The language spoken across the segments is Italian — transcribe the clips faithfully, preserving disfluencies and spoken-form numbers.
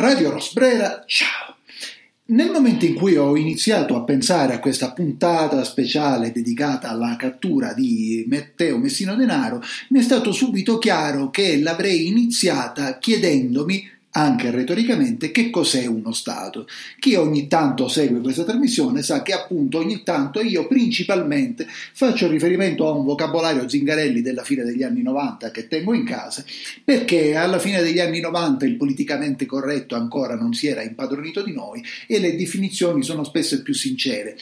Radio Rosperera, ciao! Nel momento in cui ho iniziato a pensare a questa puntata speciale dedicata alla cattura di Matteo Messina Denaro, mi è stato subito chiaro che l'avrei iniziata chiedendomi, anche retoricamente, che cos'è uno Stato. Chi ogni tanto segue questa trasmissione sa che appunto ogni tanto io principalmente faccio riferimento a un vocabolario Zingarelli della fine degli anni novanta che tengo in casa, perché alla fine degli anni novanta il politicamente corretto ancora non si era impadronito di noi e le definizioni sono spesso più sincere.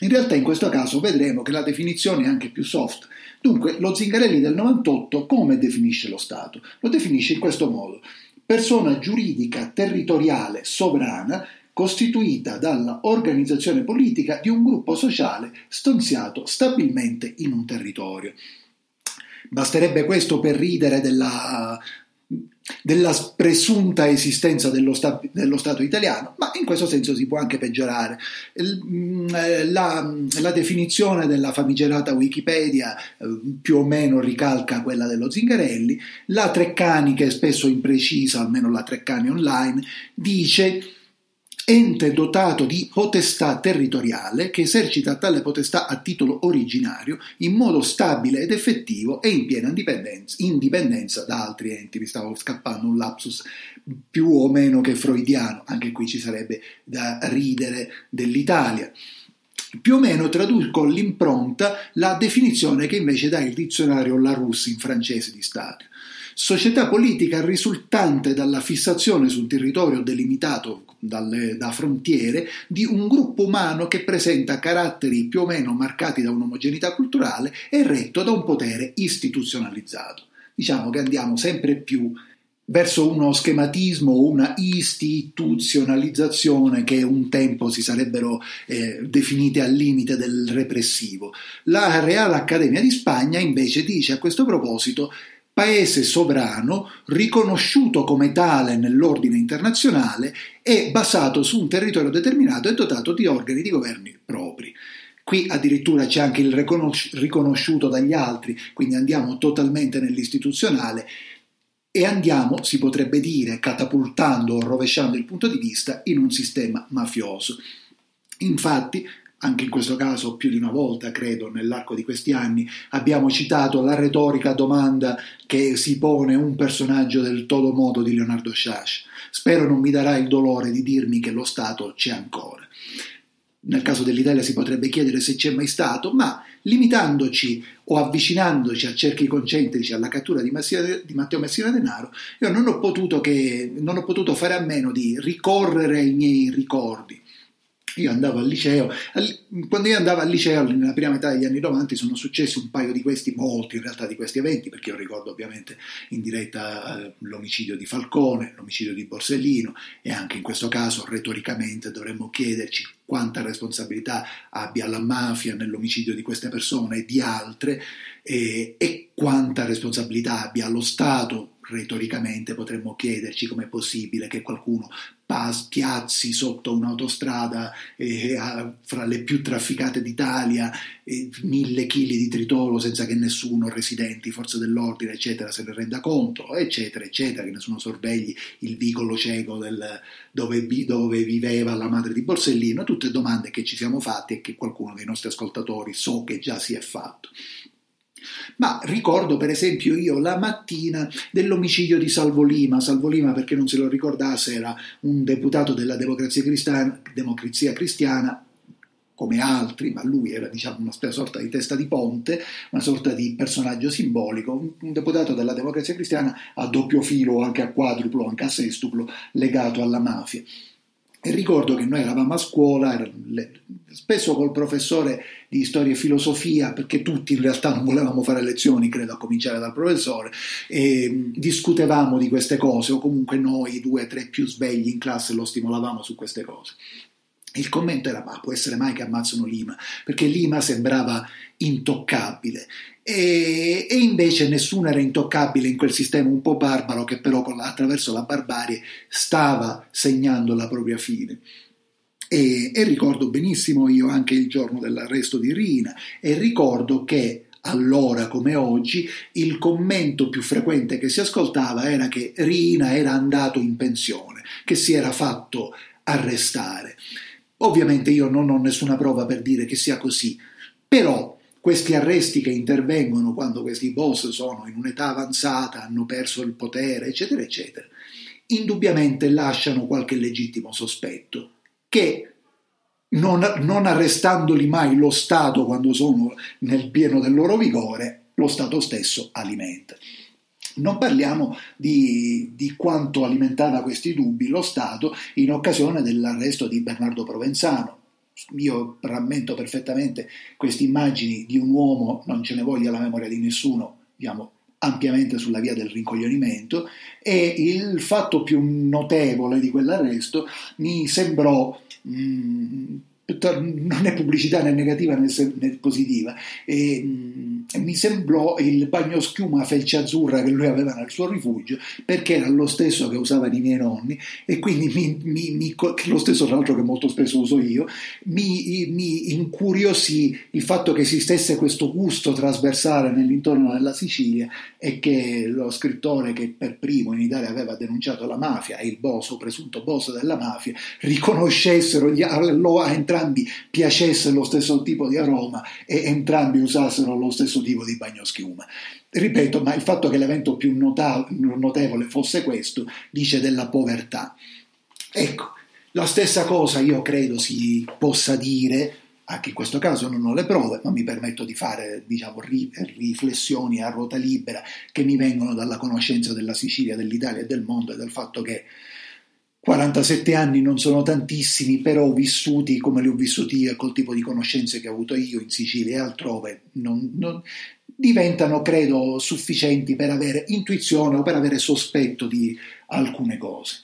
In realtà in questo caso vedremo che la definizione è anche più soft. Dunque lo Zingarelli del novantotto come definisce lo Stato? Lo definisce in questo modo: persona giuridica territoriale sovrana costituita dalla organizzazione politica di un gruppo sociale stanziato stabilmente in un territorio. Basterebbe questo per ridere della, della presunta esistenza dello, sta, dello Stato italiano, ma in questo senso si può anche peggiorare. La, la definizione della famigerata Wikipedia più o meno ricalca quella dello Zingarelli. La Treccani, che è spesso imprecisa, almeno la Treccani online, dice: ente dotato di potestà territoriale che esercita tale potestà a titolo originario in modo stabile ed effettivo e in piena indipendenza, indipendenza da altri enti. Mi stavo scappando un lapsus più o meno che freudiano, anche qui ci sarebbe da ridere dell'Italia. Più o meno traduco l'impronta la definizione che invece dà il dizionario Larousse in francese di Stato: società politica risultante dalla fissazione su un territorio delimitato dalle, da frontiere di un gruppo umano che presenta caratteri più o meno marcati da un'omogeneità culturale e retto da un potere istituzionalizzato. Diciamo che andiamo sempre più verso uno schematismo, una istituzionalizzazione che un tempo si sarebbero eh, definite al limite del repressivo. La Real Accademia di Spagna invece dice a questo proposito: paese sovrano, riconosciuto come tale nell'ordine internazionale e basato su un territorio determinato e dotato di organi di governi propri. Qui addirittura c'è anche il riconos- riconosciuto dagli altri, quindi andiamo totalmente nell'istituzionale e andiamo, si potrebbe dire, catapultando o rovesciando il punto di vista, in un sistema mafioso. Infatti, anche in questo caso più di una volta, credo, nell'arco di questi anni abbiamo citato la retorica domanda che si pone un personaggio del Todo Modo di Leonardo Sciascia: spero non mi darà il dolore di dirmi che lo Stato c'è ancora. Nel caso dell'Italia si potrebbe chiedere se c'è mai stato, ma limitandoci o avvicinandoci a cerchi concentrici alla cattura di, Messina, di Matteo Messina Denaro, io non ho potuto che, non ho potuto fare a meno di ricorrere ai miei ricordi. Io andavo al liceo, quando io andavo al liceo nella prima metà degli anni novanta sono successi un paio di questi, molti in realtà, di questi eventi, perché io ricordo ovviamente in diretta l'omicidio di Falcone, l'omicidio di Borsellino, e anche in questo caso retoricamente dovremmo chiederci quanta responsabilità abbia la mafia nell'omicidio di queste persone e di altre, e, e quanta responsabilità abbia lo Stato. Retoricamente potremmo chiederci com'è possibile che qualcuno pas- piazzi sotto un'autostrada eh, a, fra le più trafficate d'Italia eh, mille chili di tritolo senza che nessuno, residenti, forze dell'ordine eccetera, se ne renda conto, eccetera eccetera, che nessuno sorvegli il vicolo cieco del, dove, dove viveva la madre di Borsellino. Tutte domande che ci siamo fatti e che qualcuno dei nostri ascoltatori so che già si è fatto. Ma ricordo per esempio io la mattina dell'omicidio di Salvo Lima. Salvo Lima, perché non se lo ricordasse, era un deputato della Democrazia Cristiana, Democrazia Cristiana come altri, ma lui era, diciamo, una sorta di testa di ponte, una sorta di personaggio simbolico, un deputato della Democrazia Cristiana a doppio filo, anche a quadruplo, anche a sestuplo, legato alla mafia. E ricordo che noi eravamo a scuola, spesso col professore di storia e filosofia, perché tutti in realtà non volevamo fare lezioni, credo a cominciare dal professore, e discutevamo di queste cose, o comunque noi due o tre più svegli in classe lo stimolavamo su queste cose. Il commento era: ma può essere mai che ammazzano Lima? Perché Lima sembrava intoccabile, e, e invece nessuno era intoccabile in quel sistema un po' barbaro che però con, attraverso la barbarie stava segnando la propria fine. E, e ricordo benissimo io anche il giorno dell'arresto di Riina, e ricordo che allora come oggi, il commento più frequente che si ascoltava era che Riina era andato in pensione, che si era fatto arrestare. Ovviamente io non ho nessuna prova per dire che sia così, però questi arresti che intervengono quando questi boss sono in un'età avanzata, hanno perso il potere, eccetera, eccetera, indubbiamente lasciano qualche legittimo sospetto che, non, non arrestandoli mai lo Stato quando sono nel pieno del loro vigore, lo Stato stesso alimenta. Non parliamo di, di quanto alimentava questi dubbi lo Stato in occasione dell'arresto di Bernardo Provenzano. Io rammento perfettamente queste immagini di un uomo, non ce ne voglia la memoria di nessuno, diciamo ampiamente sulla via del rincoglionimento, e il fatto più notevole di quell'arresto mi sembrò, mh, non è pubblicità né negativa né, né positiva, e, mh, mi sembrò il bagnoschiuma felce azzurra che lui aveva nel suo rifugio, perché era lo stesso che usavano i miei nonni, e quindi mi, mi, mi, lo stesso tra l'altro che molto spesso uso io, mi, mi incuriosì il fatto che esistesse questo gusto trasversale nell'intorno della Sicilia, e che lo scrittore che per primo in Italia aveva denunciato la mafia e il boss o presunto boss della mafia riconoscessero gli, lo, a entrambi piacesse lo stesso tipo di aroma e entrambi usassero lo stesso tipo di bagnoschiuma. Ripeto, ma il fatto che l'evento più nota- notevole fosse questo dice della povertà. Ecco, la stessa cosa io credo si possa dire, anche in questo caso non ho le prove, ma mi permetto di fare, diciamo, ri- riflessioni a ruota libera che mi vengono dalla conoscenza della Sicilia, dell'Italia e del mondo, e del fatto che quarantasette anni non sono tantissimi, però vissuti come li ho vissuti io, col tipo di conoscenze che ho avuto io in Sicilia e altrove, non, non, diventano, credo, sufficienti per avere intuizione o per avere sospetto di alcune cose.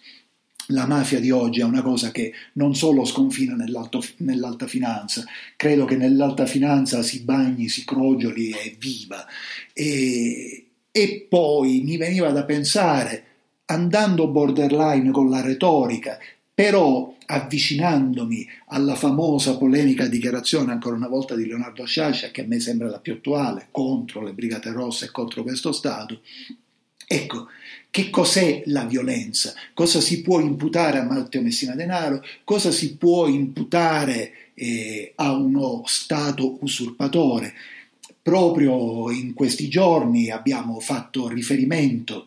La mafia di oggi è una cosa che non solo sconfina nell'alta finanza, credo che nell'alta finanza si bagni, si crogioli e viva. E, e poi mi veniva da pensare, andando borderline con la retorica, però avvicinandomi alla famosa polemica dichiarazione ancora una volta di Leonardo Sciascia, che a me sembra la più attuale, contro le Brigate Rosse e contro questo Stato, ecco, che cos'è la violenza? Cosa si può imputare a Matteo Messina Denaro? Cosa si può imputare eh, a uno Stato usurpatore? Proprio in questi giorni abbiamo fatto riferimento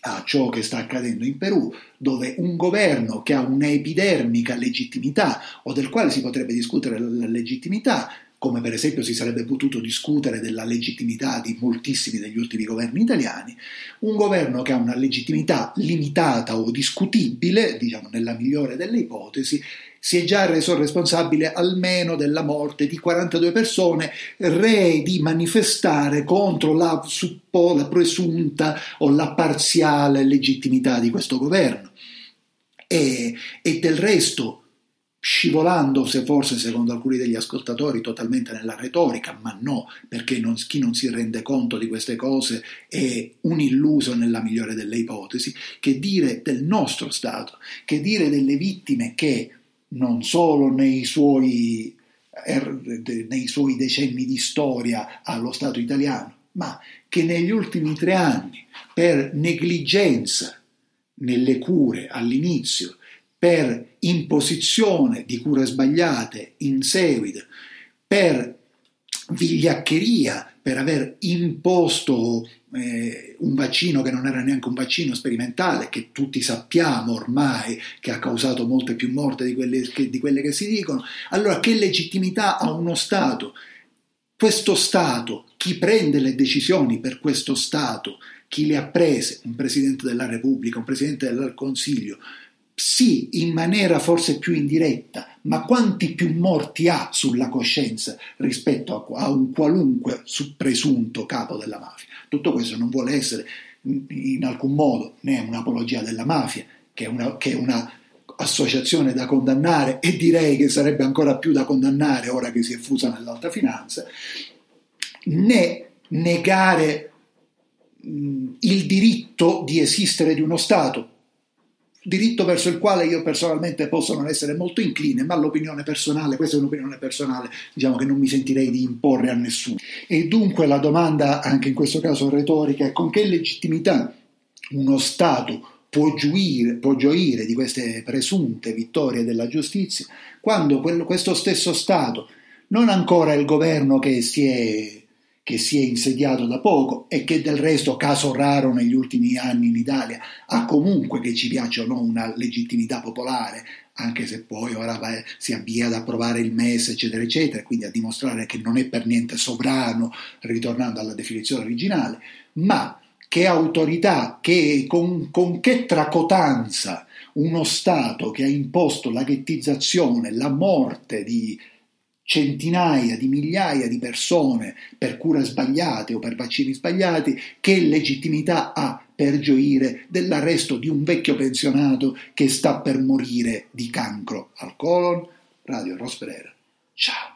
a ciò che sta accadendo in Perù, dove un governo che ha un'epidermica legittimità, o del quale si potrebbe discutere la legittimità, come per esempio si sarebbe potuto discutere della legittimità di moltissimi degli ultimi governi italiani, un governo che ha una legittimità limitata o discutibile, diciamo nella migliore delle ipotesi, si è già reso responsabile almeno della morte di quarantadue persone ree di manifestare contro la, suppo, la presunta o la parziale legittimità di questo governo. E, e del resto, scivolando, se forse secondo alcuni degli ascoltatori, totalmente nella retorica, ma no, perché non, chi non si rende conto di queste cose è un illuso nella migliore delle ipotesi, che dire del nostro Stato, che dire delle vittime che non solo nei suoi, nei suoi decenni di storia allo Stato italiano, ma che negli ultimi tre anni, per negligenza nelle cure all'inizio, per imposizione di cure sbagliate in seguito, per vigliaccheria, per aver imposto eh, un vaccino che non era neanche un vaccino sperimentale, che tutti sappiamo ormai che ha causato molte più morte di quelle che, di quelle che si dicono. Allora, che legittimità ha uno Stato? Questo Stato, chi prende le decisioni per questo Stato, chi le ha prese? Un Presidente della Repubblica, un Presidente del Consiglio, sì, in maniera forse più indiretta, ma quanti più morti ha sulla coscienza rispetto a un qualunque presunto capo della mafia? Tutto questo non vuole essere in alcun modo né un'apologia della mafia, che è una, che è una associazione da condannare, e direi che sarebbe ancora più da condannare ora che si è fusa nell'alta finanza, né negare mh, il diritto di esistere di uno Stato. diritto verso il quale io personalmente posso non essere molto incline, ma l'opinione personale, questa è un'opinione personale, diciamo che non mi sentirei di imporre a nessuno. E dunque la domanda, anche in questo caso retorica, è con che legittimità uno Stato può gioire, può gioire di queste presunte vittorie della giustizia, quando quello, questo stesso Stato, non ancora il governo che si è... che si è insediato da poco e che del resto, caso raro negli ultimi anni in Italia, ha comunque, che ci piaccia o no, una legittimità popolare, anche se poi ora va, si avvia ad approvare il M E S, eccetera, eccetera, quindi a dimostrare che non è per niente sovrano, ritornando alla definizione originale, ma che autorità, che, con, con che tracotanza uno Stato che ha imposto la ghettizzazione, la morte di centinaia di migliaia di persone per cure sbagliate o per vaccini sbagliati, che legittimità ha per gioire dell'arresto di un vecchio pensionato che sta per morire di cancro al colon? Radio Rosperera. Ciao.